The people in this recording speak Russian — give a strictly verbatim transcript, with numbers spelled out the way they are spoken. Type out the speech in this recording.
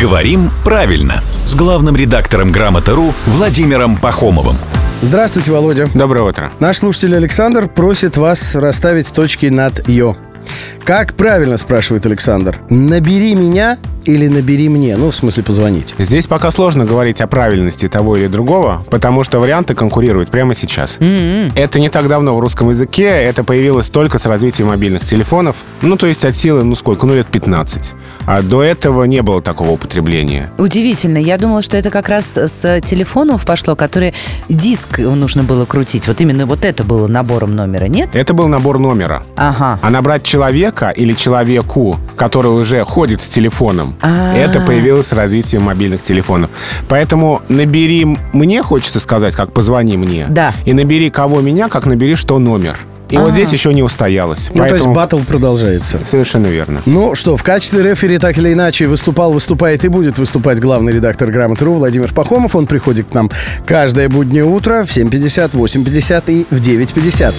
Говорим правильно с главным редактором Грамоты.ру Владимиром Пахомовым. Здравствуйте, Володя. Доброе утро. Наш слушатель Александр просит вас расставить точки над «ё». Как правильно, спрашивает Александр, набери меня или набери мне? Ну, в смысле позвонить. Здесь пока сложно говорить о правильности того или другого, потому что варианты конкурируют прямо сейчас. Mm-hmm. Это не так давно в русском языке, это появилось только с развитием мобильных телефонов, ну, то есть от силы, ну, сколько, ну, лет пятнадцать. А до этого не было такого употребления. Удивительно. Я думала, что это как раз с телефонов пошло, которые диск нужно было крутить. Вот именно вот это было набором номера, нет? Это был набор номера. Ага. А набрать человека или человеку, который уже ходит с телефоном, А-а-а. это появилось с развитием мобильных телефонов. Поэтому «набери мне», хочется сказать, как «позвони мне». Да. И «набери кого меня», как «набери что номер». И А-а-а. вот здесь еще не устоялось. Ну, поэтому... то есть баттл продолжается. Совершенно верно. Ну что, в качестве рефери так или иначе выступал, выступает и будет выступать главный редактор Грамоты.ру Владимир Пахомов. Он приходит к нам каждое буднее утро в семь пятьдесят, восемь пятьдесят и в девять пятьдесят.